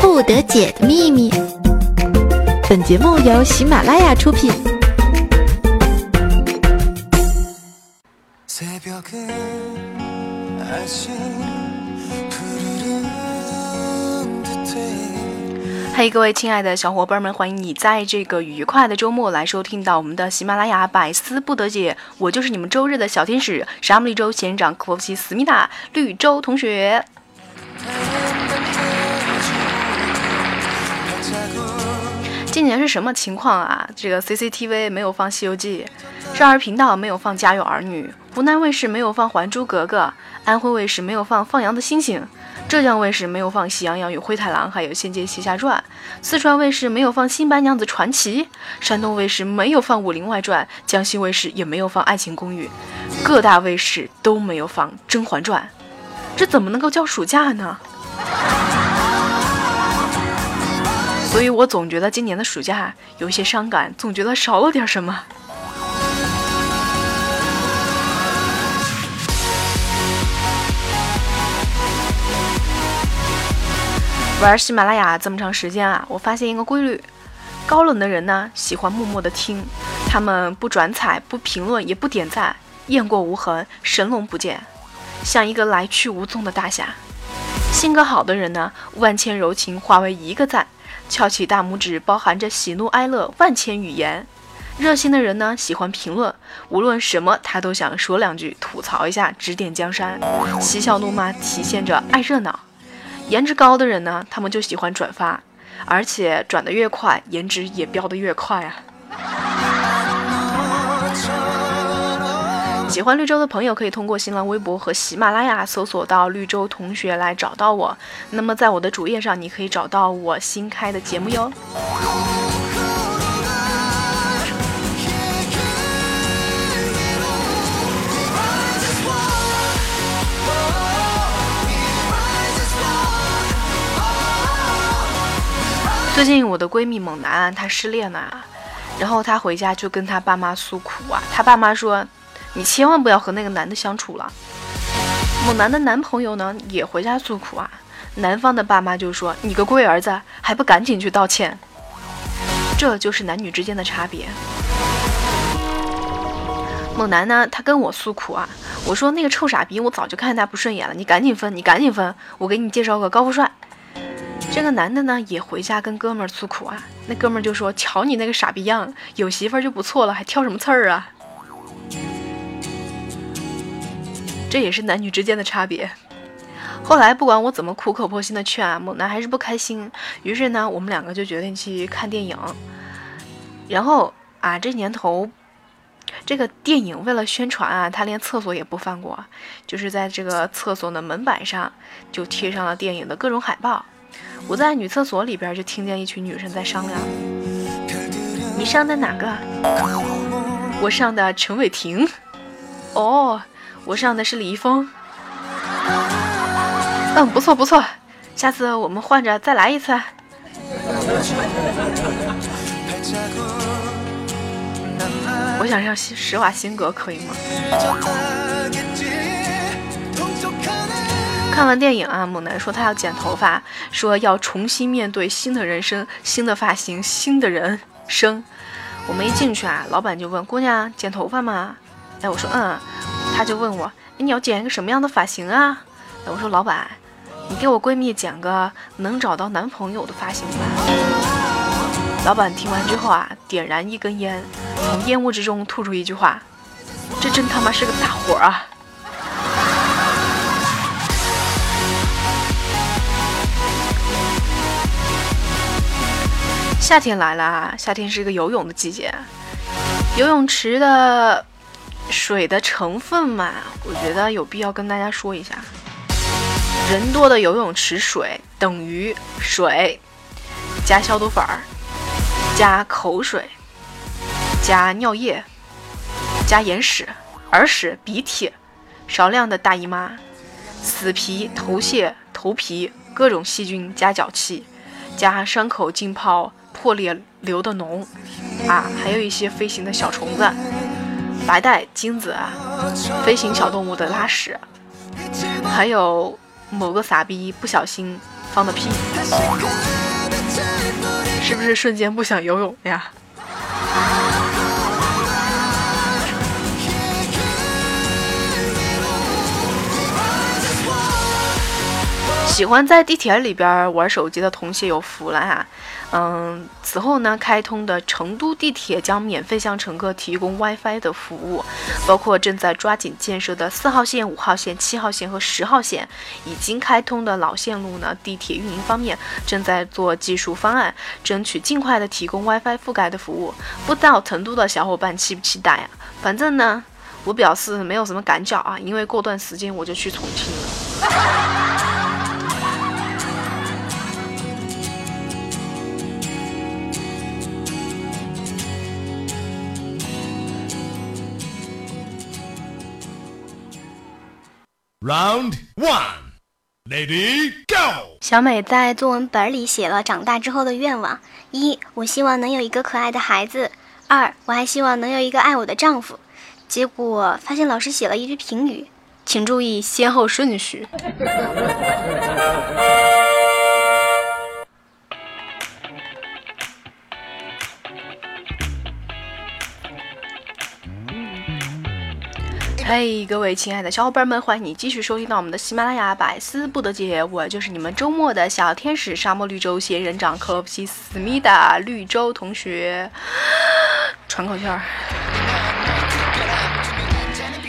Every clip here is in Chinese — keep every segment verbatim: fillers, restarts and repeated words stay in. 不得解的秘密。本节目由喜马拉雅出品。嘿、hey, 各位亲爱的小伙伴们，欢迎你在这个愉快的周末来收听到我们的喜马拉雅百思不得解，我就是你们周日的小天使沙姆利州县长科夫奇思密达绿洲同学。今年是什么情况啊？这个 C C T V 没有放西游记，少儿频道没有放家有儿女，湖南卫视没有放还珠格格，安徽卫视没有放放羊的星星，浙江卫视没有放喜羊羊与灰太狼还有仙剑奇侠传，四川卫视没有放新白娘子传奇，山东卫视没有放武林外传，江西卫视也没有放爱情公寓，各大卫视都没有放甄嬛传，这怎么能够叫暑假呢？所以我总觉得今年的暑假有一些伤感，总觉得少了点什么。玩喜马拉雅这么长时间啊，我发现一个规律，高冷的人呢喜欢默默的听，他们不转采，不评论，也不点赞，雁过无痕，神龙不见，像一个来去无踪的大侠。性格好的人呢，万千柔情化为一个赞，翘起大拇指，包含着喜怒哀乐，万千语言。热心的人呢喜欢评论，无论什么他都想说两句，吐槽一下，指点江山，嬉笑怒骂，体现着爱热闹。颜值高的人呢，他们就喜欢转发，而且转得越快，颜值也飙得越快啊。喜欢绿洲的朋友可以通过新浪微博和喜马拉雅搜索到绿洲同学来找到我，那么在我的主页上你可以找到我新开的节目哟。最近我的闺蜜猛男他失恋了，然后他回家就跟他爸妈诉苦啊，他爸妈说你千万不要和那个男的相处了。猛男的男朋友呢也回家诉苦啊，男方的爸妈就说你个龟儿子还不赶紧去道歉。这就是男女之间的差别。猛男呢他跟我诉苦啊，我说那个臭傻逼我早就看他不顺眼了，你赶紧分你赶紧分，我给你介绍个高富帅。这个男的呢也回家跟哥们儿诉苦啊，那哥们儿就说瞧你那个傻逼样，有媳妇儿就不错了，还挑什么刺儿啊。这也是男女之间的差别。后来不管我怎么苦口婆心的劝啊，猛男还是不开心，于是呢我们两个就决定去看电影。然后啊，这年头这个电影为了宣传啊，他连厕所也不放过，就是在这个厕所的门板上就贴上了电影的各种海报。我在女厕所里边就听见一群女生在商量，你上的哪个？我上的陈伟霆。哦，我上的是李易峰。嗯，不错不错，下次我们换着再来一次。我想上施瓦辛格，可以吗？看完电影啊，猛男说他要剪头发，说要重新面对新的人生，新的发型，新的人生。我们一进去啊，老板就问姑娘剪头发吗？哎，我说嗯。他就问我你要剪一个什么样的发型啊？哎，我说老板，你给我闺蜜剪个能找到男朋友的发型吧。老板听完之后啊，点燃一根烟，从烟雾之中吐出一句话：这真他妈是个大活啊！夏天来了啊，夏天是一个游泳的季节，游泳池的水的成分嘛，我觉得有必要跟大家说一下，人多的游泳池水等于水加消毒粉加口水加尿液加眼屎、耳屎、鼻涕，少量的大姨妈、死皮、头屑、头皮、各种细菌加脚气加伤口浸泡破裂流的脓啊，还有一些飞行的小虫子、白带、精子啊，飞行小动物的拉屎，还有某个傻逼不小心放的屁，是不是瞬间不想游泳呀？喜欢在地铁里边玩手机的同学有福了啊！嗯，此后呢，开通的成都地铁将免费向乘客提供 WiFi 的服务，包括正在抓紧建设的四号线、五号线、七号线和十号线，已经开通的老线路呢，地铁运营方面正在做技术方案，争取尽快的提供 WiFi 覆盖的服务。不知道成都的小伙伴期不期待啊？反正呢，我表示没有什么赶脚啊，因为过段时间我就去重庆了。Round one, lady go。 小美在作文本里写了长大之后的愿望：一，我希望能有一个可爱的孩子；二，我还希望能有一个爱我的丈夫。结果发现老师写了一句评语，请注意先后顺序。嘿、hey, 各位亲爱的小伙伴们，欢迎你继续收听到我们的喜马拉雅百思不得解，我就是你们周末的小天使，沙漠绿洲仙人掌科西思密达绿洲同学，喘口气儿。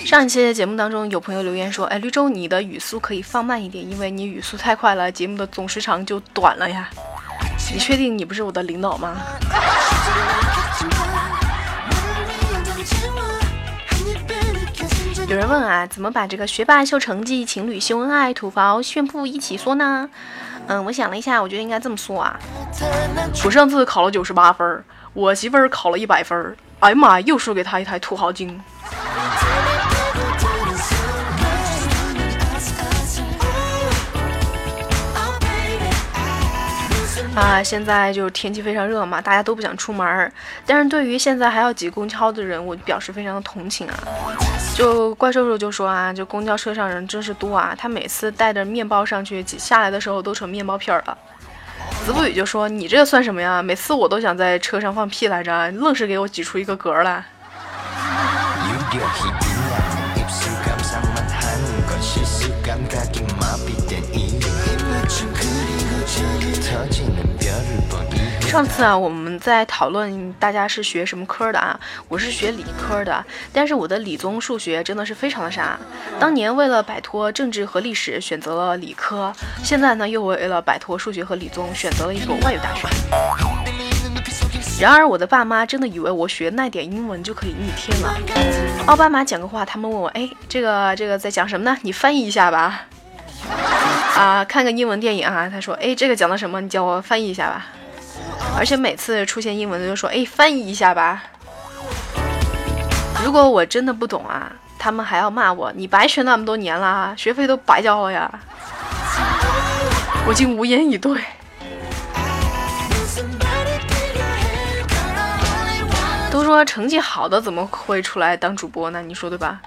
上一期的节目当中，有朋友留言说，哎，绿洲你的语速可以放慢一点，因为你语速太快了，节目的总时长就短了呀。你确定你不是我的领导吗？有人问啊，怎么把这个学霸秀成绩、情侣秀恩爱、土豪炫富一起说呢？嗯，我想了一下，我觉得应该这么说啊。我上次考了九十八分，我媳妇儿考了一百分，哎呀妈，又输给她一台土豪金。啊，现在就是天气非常热嘛，大家都不想出门，但是对于现在还要挤公交的人，我表示非常的同情啊。就怪兽兽就说啊，就公交车上人真是多啊，他每次带着面包上去，挤下来的时候都成面包片了。子不语就说，你这个算什么呀，每次我都想在车上放屁来着，愣是给我挤出一个格来。上次啊，我们在讨论大家是学什么科的啊，我是学理科的，但是我的理综数学真的是非常的傻。当年为了摆脱政治和历史选择了理科，现在呢又为了摆脱数学和理综选择了一所外语大学。然而我的爸妈真的以为我学那点英文就可以逆天了。奥巴马讲个话，他们问我，哎，这个这个在讲什么呢？你翻译一下吧。啊，看个英文电影啊，他说，哎，这个讲的什么？你叫我翻译一下吧。而且每次出现英文的就说，哎，翻译一下吧。如果我真的不懂啊，他们还要骂我，你白学那么多年啦，学费都白交了呀。我竟无言以对。都说成绩好的怎么会出来当主播呢？你说对吧？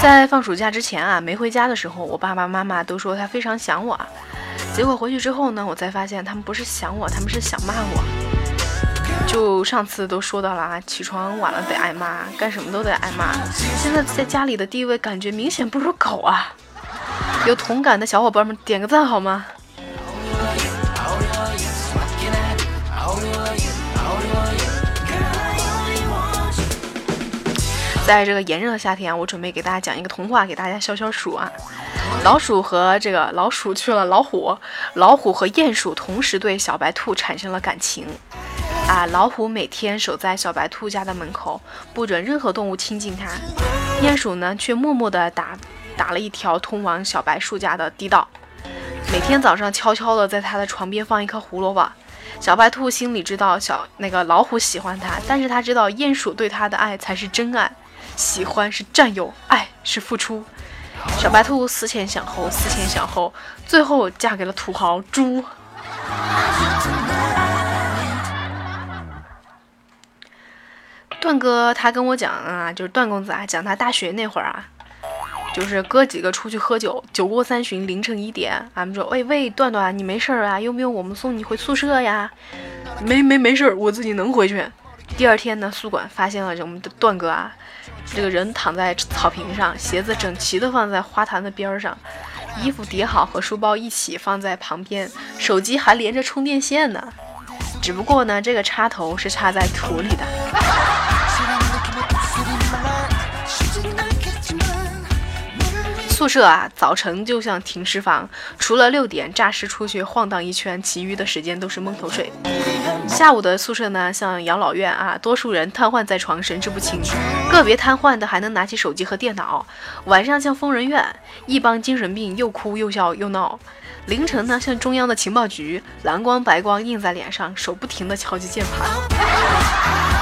在放暑假之前啊，没回家的时候，我爸爸妈妈都说他非常想我，结果回去之后呢，我才发现他们不是想我，他们是想骂我。就上次都说到了啊，起床晚了得挨骂，干什么都得挨骂。现在在家里的地位感觉明显不如狗啊，有同感的小伙伴们点个赞好吗？在这个炎热的夏天啊，我准备给大家讲一个童话，给大家消消暑啊。老鼠和这个老鼠去了老虎，老虎和鼹鼠同时对小白兔产生了感情啊。老虎每天守在小白兔家的门口，不准任何动物亲近它。鼹鼠呢，却默默地打打了一条通往小白树家的地道，每天早上悄悄地在它的床边放一颗胡萝卜。小白兔心里知道小那个老虎喜欢它，但是它知道鼹鼠对它的爱才是真爱。喜欢是占有，爱是付出。小白兔思前想后，思前想后，最后嫁给了土豪猪。段哥他跟我讲啊，就是段公子啊，讲他大学那会儿啊，就是哥几个出去喝酒，酒过三巡，凌晨一点，俺们说，喂喂，段段，你没事啊？用不用我们送你回宿舍呀？没没没事，我自己能回去。第二天呢，宿管发现了我们的段哥啊，这个人躺在草坪上，鞋子整齐的放在花坛的边上，衣服叠好和书包一起放在旁边，手机还连着充电线呢，只不过呢，这个插头是插在土里的。宿舍啊，早晨就像停尸房，除了六点诈尸出去晃荡一圈，其余的时间都是蒙头睡。下午的宿舍呢，像养老院啊，多数人瘫痪在床，神志不清，个别瘫痪的还能拿起手机和电脑。晚上像疯人院，一帮精神病又哭又笑又闹。凌晨呢，像中央的情报局，蓝光白光映在脸上，手不停地敲击键盘。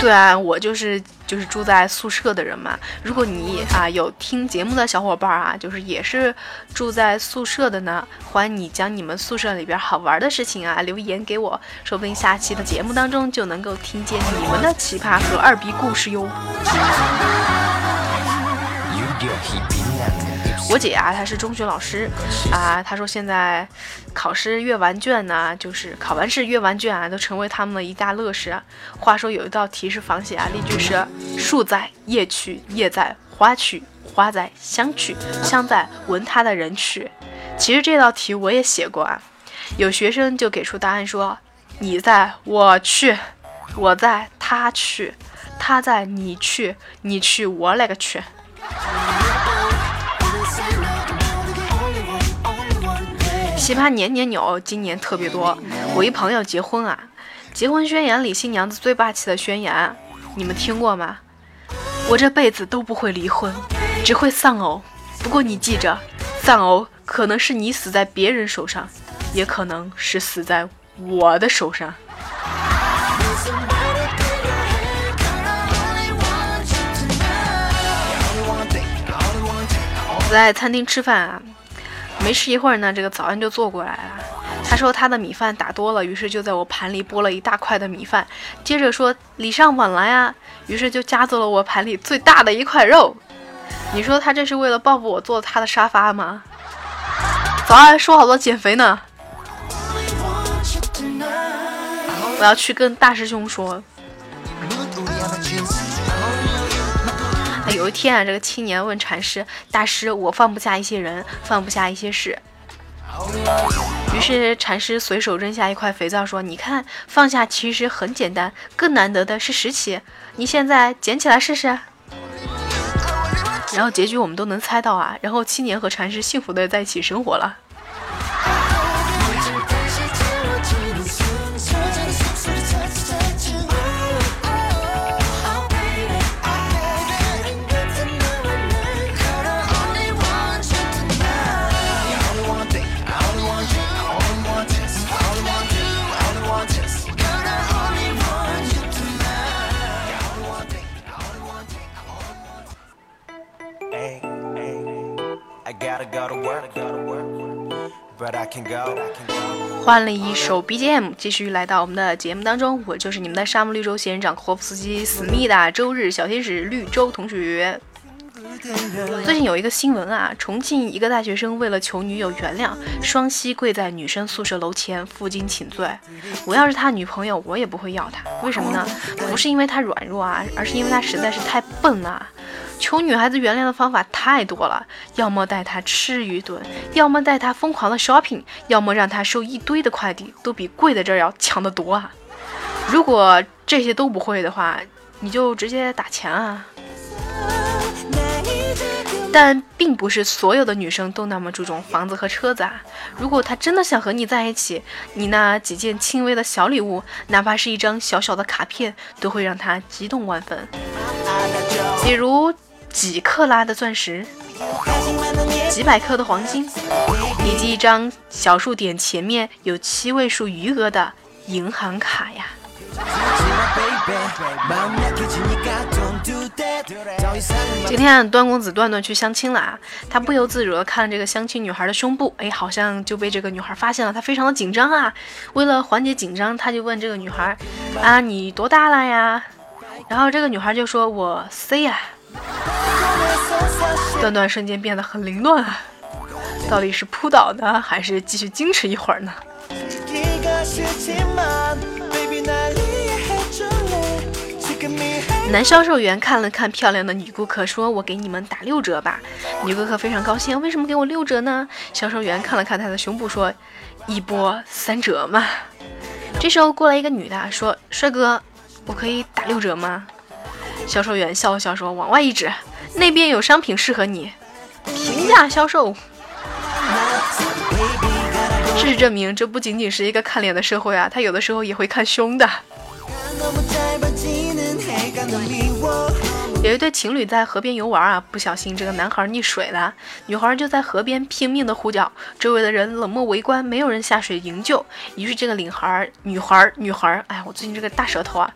对啊，我就是就是住在宿舍的人嘛。如果你啊有听节目的小伙伴啊，就是也是住在宿舍的呢，欢迎你将你们宿舍里边好玩的事情啊留言给我，说不定下期的节目当中就能够听见你们的奇葩和二逼故事哟。我姐啊，她是中学老师啊，她说现在考试阅完卷呢、啊，就是考完试阅完卷啊，都成为他们的一大乐事啊。话说有一道题是仿写啊，例句是：树在叶去，叶在花去，花在香去，香在闻它的人去。其实这道题我也写过啊，有学生就给出答案说：你在我去，我在他去，他在你去，你去我来个去。奇葩年年有，今年特别多。我一朋友结婚啊，结婚宣言里新娘子最霸气的宣言，你们听过吗？我这辈子都不会离婚，只会丧偶。不过你记着，丧偶可能是你死在别人手上，也可能是死在我的手上。在餐厅吃饭啊，没吃一会儿呢，这个早安就坐过来了。他说他的米饭打多了，于是就在我盘里拨了一大块的米饭，接着说礼尚往来啊，于是就夹走了我盘里最大的一块肉。你说他这是为了报复我坐他的沙发吗？早安说好了减肥呢，我要去跟大师兄说。有一天啊，这个青年问禅师：“大师，我放不下一些人，放不下一些事。”于是禅师随手扔下一块肥皂，说：“你看，放下其实很简单，更难得的是拾起。你现在捡起来试试。”然后结局我们都能猜到啊。然后青年和禅师幸福的在一起生活了。换了一首 B G M， 继续来到我们的节目当中，我就是你们的沙漠绿洲仙人掌霍夫斯基思密达周日小天使绿洲同学。最近有一个新闻啊，重庆一个大学生为了求女友原谅，双膝跪在女生宿舍楼前负荆请罪。我要是他女朋友，我也不会要他。为什么呢？不是因为他软弱啊，而是因为他实在是太笨了。求女孩子原谅的方法太多了，要么带她吃一顿，要么带她疯狂的 shopping， 要么让她收一堆的快递，都比跪在这儿要强得多啊！如果这些都不会的话，你就直接打钱啊！但并不是所有的女生都那么注重房子和车子啊。如果她真的想和你在一起，你那几件轻微的小礼物，哪怕是一张小小的卡片，都会让她激动万分。比如几克拉的钻石，几百克的黄金，以及一张小数点前面有七位数余额的银行卡呀。今天段公子段段去相亲了啊，他不由自主的看了这个相亲女孩的胸部，哎，好像就被这个女孩发现了，他非常的紧张啊。为了缓解紧张，他就问这个女孩啊，你多大了呀？然后这个女孩就说我 C 呀、啊。段段瞬间变得很凌乱啊，到底是扑倒呢，还是继续矜持一会儿呢？男销售员看了看漂亮的女顾客，说我给你们打六折吧。女顾客非常高兴，为什么给我六折呢？销售员看了看她的胸部，说一波三折嘛。这时候过来一个女的说，帅哥，我可以打六折吗？销售员笑笑说，往外一指，那边有商品适合你，平价销售。事实证明，这不仅仅是一个看脸的社会啊，他有的时候也会看胸的。有一对情侣在河边游玩啊，不小心这个男孩溺水了，女孩就在河边拼命的呼叫，周围的人冷漠围观，没有人下水营救。于是这个领孩女孩女孩哎，我最近这个大舌头啊。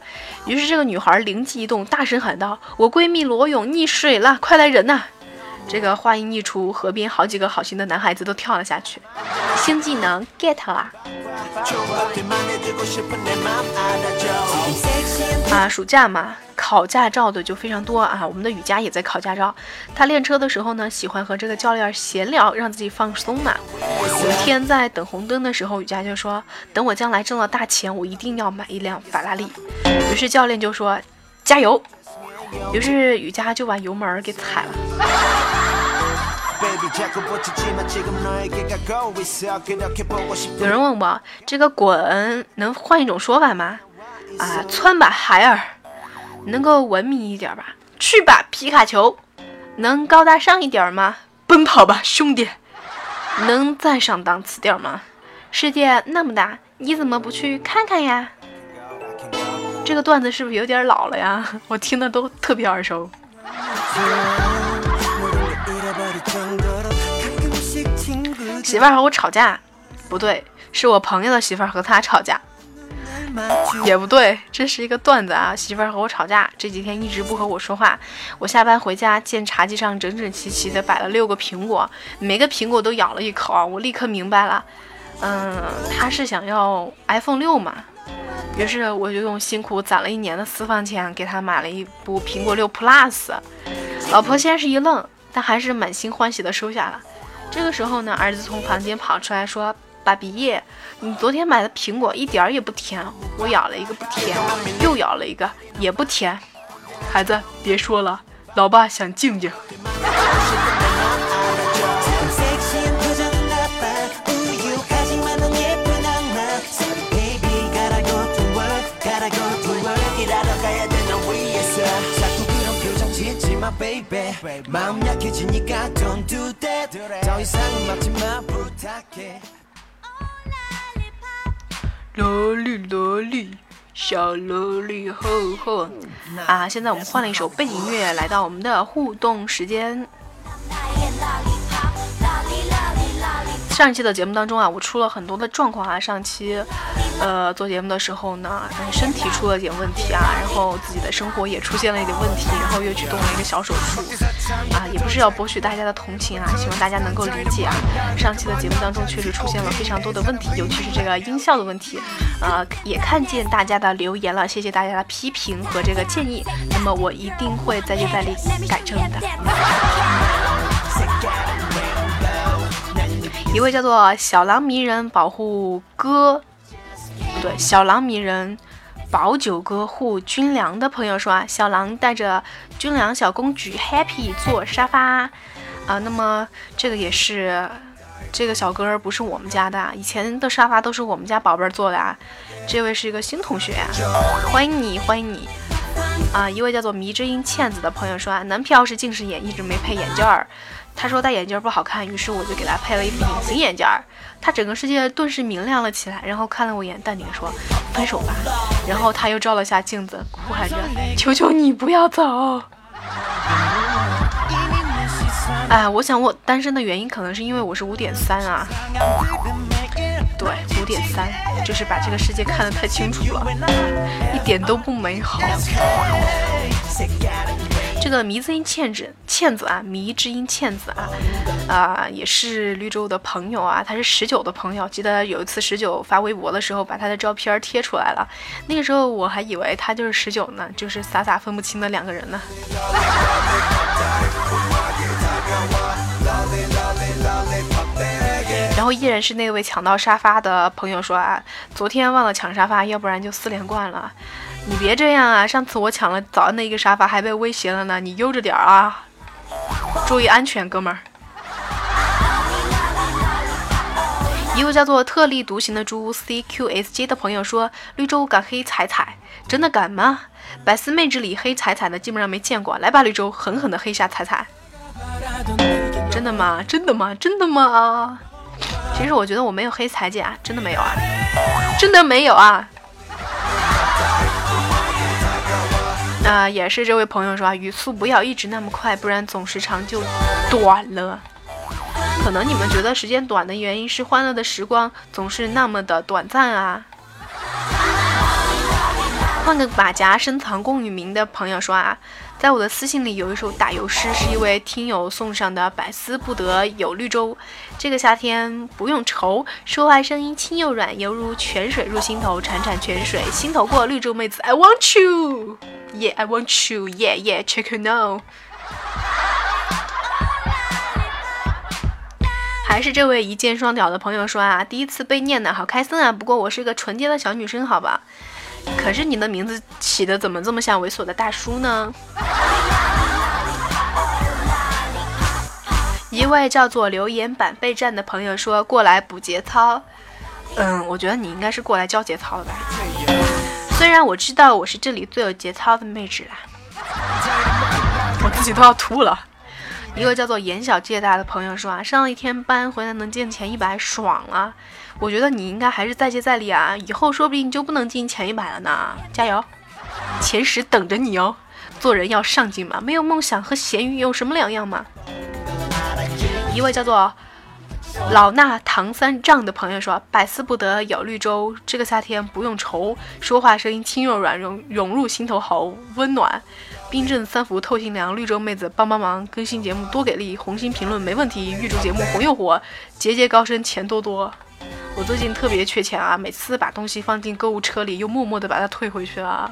于是这个女孩灵机一动，大声喊道，我闺蜜裸泳溺水了，快来人啊！这个话音一出，河边好几个好心的男孩子都跳了下去。新技能 get 啦！啊，暑假嘛，考驾照的就非常多啊。我们的雨佳也在考驾照，他练车的时候呢，喜欢和这个教练闲聊，让自己放松嘛。有一天在等红灯的时候，雨佳就说：“等我将来挣了大钱，我一定要买一辆法拉利。”于是教练就说：“加油！”于是雨佳就把油门给踩了。有人问我，这个滚能换一种说法吗？啊，窜吧孩儿，能够文明一点吧？去吧皮卡丘，能高大上一点吗？奔跑吧兄弟，能再上档次点吗？世界那么大，你怎么不去看看呀？这个段子是不是有点老了呀？我听的都特别耳熟。媳妇儿和我吵架，不对，是我朋友的媳妇儿和他吵架，也不对，这是一个段子啊。媳妇儿和我吵架，这几天一直不和我说话。我下班回家，见茶几上整整齐齐的摆了六个苹果，每个苹果都咬了一口啊，我立刻明白了，嗯，他是想要 iPhone 六嘛。于是我就用辛苦攒了一年的私房钱给他买了一部苹果六 plus。 老婆先是一愣，但还是满心欢喜的收下了。这个时候呢，儿子从房间跑出来说，爸比，你昨天买的苹果一点也不甜，我咬了一个不甜，又咬了一个也不甜。孩子别说了，老爸想静静。萝莉萝莉小萝莉吼吼啊！现在我们换了一首背景音乐，来到我们的互动时间。上一期的节目当中啊，我出了很多的状况啊。上期，呃，做节目的时候呢，身体出了点问题啊，然后自己的生活也出现了一点问题，然后又去动了一个小手术啊，也不是要博取大家的同情啊，希望大家能够理解啊。上期的节目当中确实出现了非常多的问题，尤其是这个音效的问题，呃，也看见大家的留言了，谢谢大家的批评和这个建议，那么我一定会再接再厉改正的。一位叫做小狼迷人保护哥，不对，小狼迷人保九哥护军粮的朋友说啊，小狼带着军粮小公举 happy 坐沙发啊、呃。那么这个也是，这个小哥不是我们家的，以前的沙发都是我们家宝贝坐的啊。这位是一个新同学啊，欢迎你，欢迎你。啊、呃，一位叫做迷之音倩子的朋友说啊，男票是近视眼，一直没配眼镜儿。他说戴眼镜不好看，于是我就给他配了一副隐形眼镜儿，他整个世界顿时明亮了起来，然后看了我一眼，淡定说分手吧。然后他又照了下镜子，哭喊着求求你不要走。哎，我想我单身的原因可能是因为我是五点三啊，对，五点三，就是把这个世界看得太清楚了，一点都不美好。这个迷之音倩子倩子啊，迷之音倩子啊，啊、呃，也是绿洲的朋友啊，他是十九的朋友。记得有一次十九发微博的时候，把他的照片贴出来了。那个时候我还以为他就是十九呢，就是傻傻分不清的两个人呢。然后依然是那位抢到沙发的朋友说啊，昨天忘了抢沙发，要不然就四连冠了。你别这样啊！上次我抢了早安的一个沙发，还被威胁了呢。你悠着点啊，注意安全，哥们儿。一位叫做特立独行的猪 C Q S J 的朋友说：“绿洲敢黑彩彩，真的敢吗？百思妹子里黑彩彩的基本上没见过，来吧，绿洲狠狠的黑下彩彩。”真的吗？真的吗？真的吗？其实我觉得我没有黑彩姐啊，真的没有啊，真的没有啊。那、呃、也是这位朋友说啊，语速不要一直那么快，不然总时长就短了。可能你们觉得时间短的原因是欢乐的时光总是那么的短暂啊。换个马甲深藏功与名的朋友说啊，在我的私信里有一首打油诗，是一位听友送上的，百思不得有绿洲。这个夏天不用愁，说话声音轻又软，犹如泉水入心头，潺潺泉水心头过。绿洲妹子 I want you Yeah I want you Yeah yeah check it out。 还是这位一箭双雕的朋友说啊，第一次被念的好开心啊，不过我是个纯洁的小女生好吧。可是你的名字起得怎么这么像猥琐的大叔呢？一位叫做留言板备战的朋友说，过来补节操。嗯，我觉得你应该是过来教节操的吧，虽然我知道我是这里最有节操的妹纸啦，我自己都要吐了。一个叫做眼小借大的朋友说啊，上了一天班回来能进前一百，爽啊！我觉得你应该还是再接再厉啊，以后说不定就不能进前一百了呢，加油，前十等着你哦！做人要上进嘛，没有梦想和咸鱼有什么两样嘛？一位叫做老衲唐三藏的朋友说，百思不得有绿洲，这个夏天不用愁，说话声音轻柔软，融融入心头好温暖。冰镇三伏透心凉，绿洲妹子帮帮忙，更新节目多给力，红心评论没问题，预祝节目红又火，节节高升钱多多。我最近特别缺钱啊，每次把东西放进购物车里，又默默的把它退回去啊。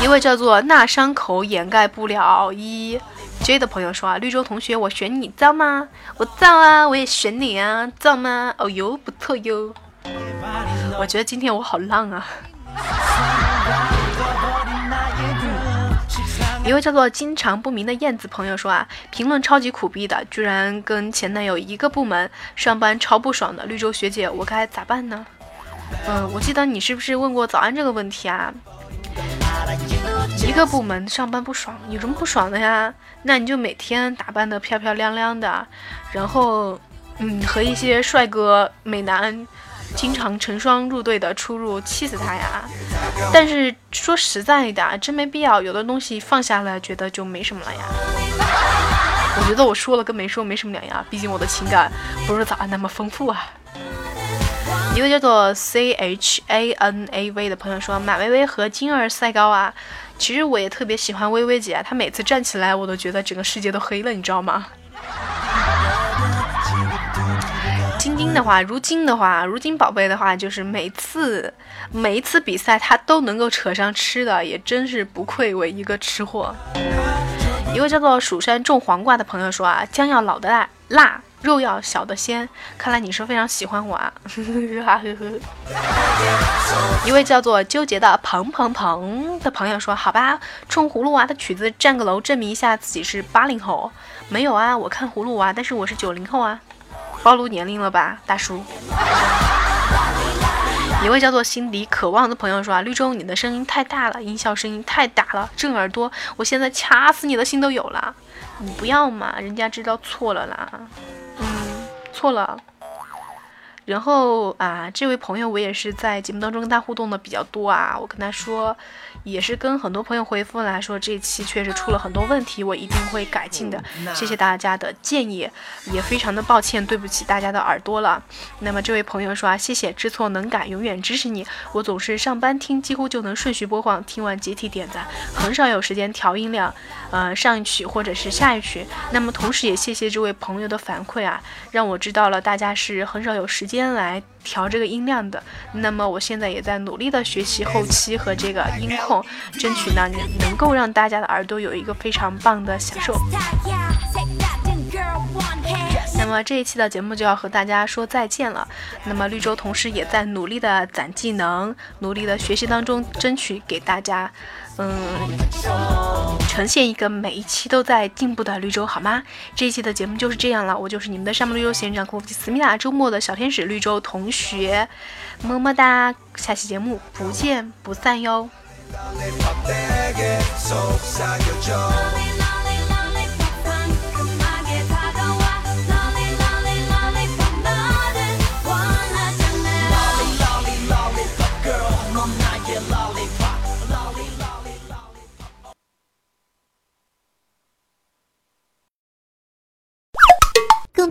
一位叫做那伤口掩盖不了一 J 的朋友说啊，绿洲同学我选你造吗？我造啊，我也选你啊，造吗？哦哟不错哟，我觉得今天我好浪啊。一位叫做经常不明的燕子朋友说啊，评论超级苦逼的，居然跟前男友一个部门，上班超不爽的。绿洲学姐我该咋办呢？嗯，我记得你是不是问过早安这个问题啊？一个部门上班不爽有什么不爽的呀？那你就每天打扮得漂漂亮亮的，然后嗯和一些帅哥美男经常成双入对的出入，气死他呀！但是说实在的，真没必要，有的东西放下了觉得就没什么了呀。我觉得我说了跟没说没什么两样，毕竟我的情感不是早安那么丰富啊。一位叫做 C H A N A V 的朋友说，马薇薇和金儿赛高啊，其实我也特别喜欢薇薇姐啊，她每次站起来我都觉得整个世界都黑了，你知道吗？晶晶的话，如今的话，如今宝贝的话，就是每次每一次比赛他都能够扯上吃的，也真是不愧为一个吃货。一位叫做蜀山种黄瓜的朋友说啊，姜要老的辣，辣肉要小的鲜，看来你是非常喜欢我啊，呵呵呵呵。一位叫做纠结的鹏鹏鹏的朋友说，好吧，冲葫芦娃的曲子站个楼，证明一下自己是八零后。没有啊，我看葫芦娃，但是我是九零后啊。暴露年龄了吧，大叔。一位叫做心底渴望的朋友说啊，绿洲你的声音太大了，音效声音太大了，震耳朵，我现在掐死你的心都有了，你不要嘛，人家知道错了啦。嗯，错了，然后啊，这位朋友我也是在节目当中跟他互动的比较多啊，我跟他说，也是跟很多朋友回复来说，这期确实出了很多问题，我一定会改进的，谢谢大家的建议，也非常的抱歉，对不起大家的耳朵了。那么这位朋友说啊，谢谢，知错能改，永远支持你，我总是上班听，几乎就能顺序播放，听完集体点赞，很少有时间调音量，呃，上一曲或者是下一曲。那么同时也谢谢这位朋友的反馈啊，让我知道了大家是很少有时间今天来调这个音量的。那么我现在也在努力的学习后期和这个音控，争取呢能够让大家的耳朵有一个非常棒的享受。那么这一期的节目就要和大家说再见了。那么绿洲同时也在努力的攒技能，努力的学习当中，争取给大家嗯呈现一个每一期都在进步的绿洲，好吗？这一期的节目就是这样了，我就是你们的上班绿洲闲长国际思密达周末的小天使绿洲同学，么么哒，下期节目不见不散哟。更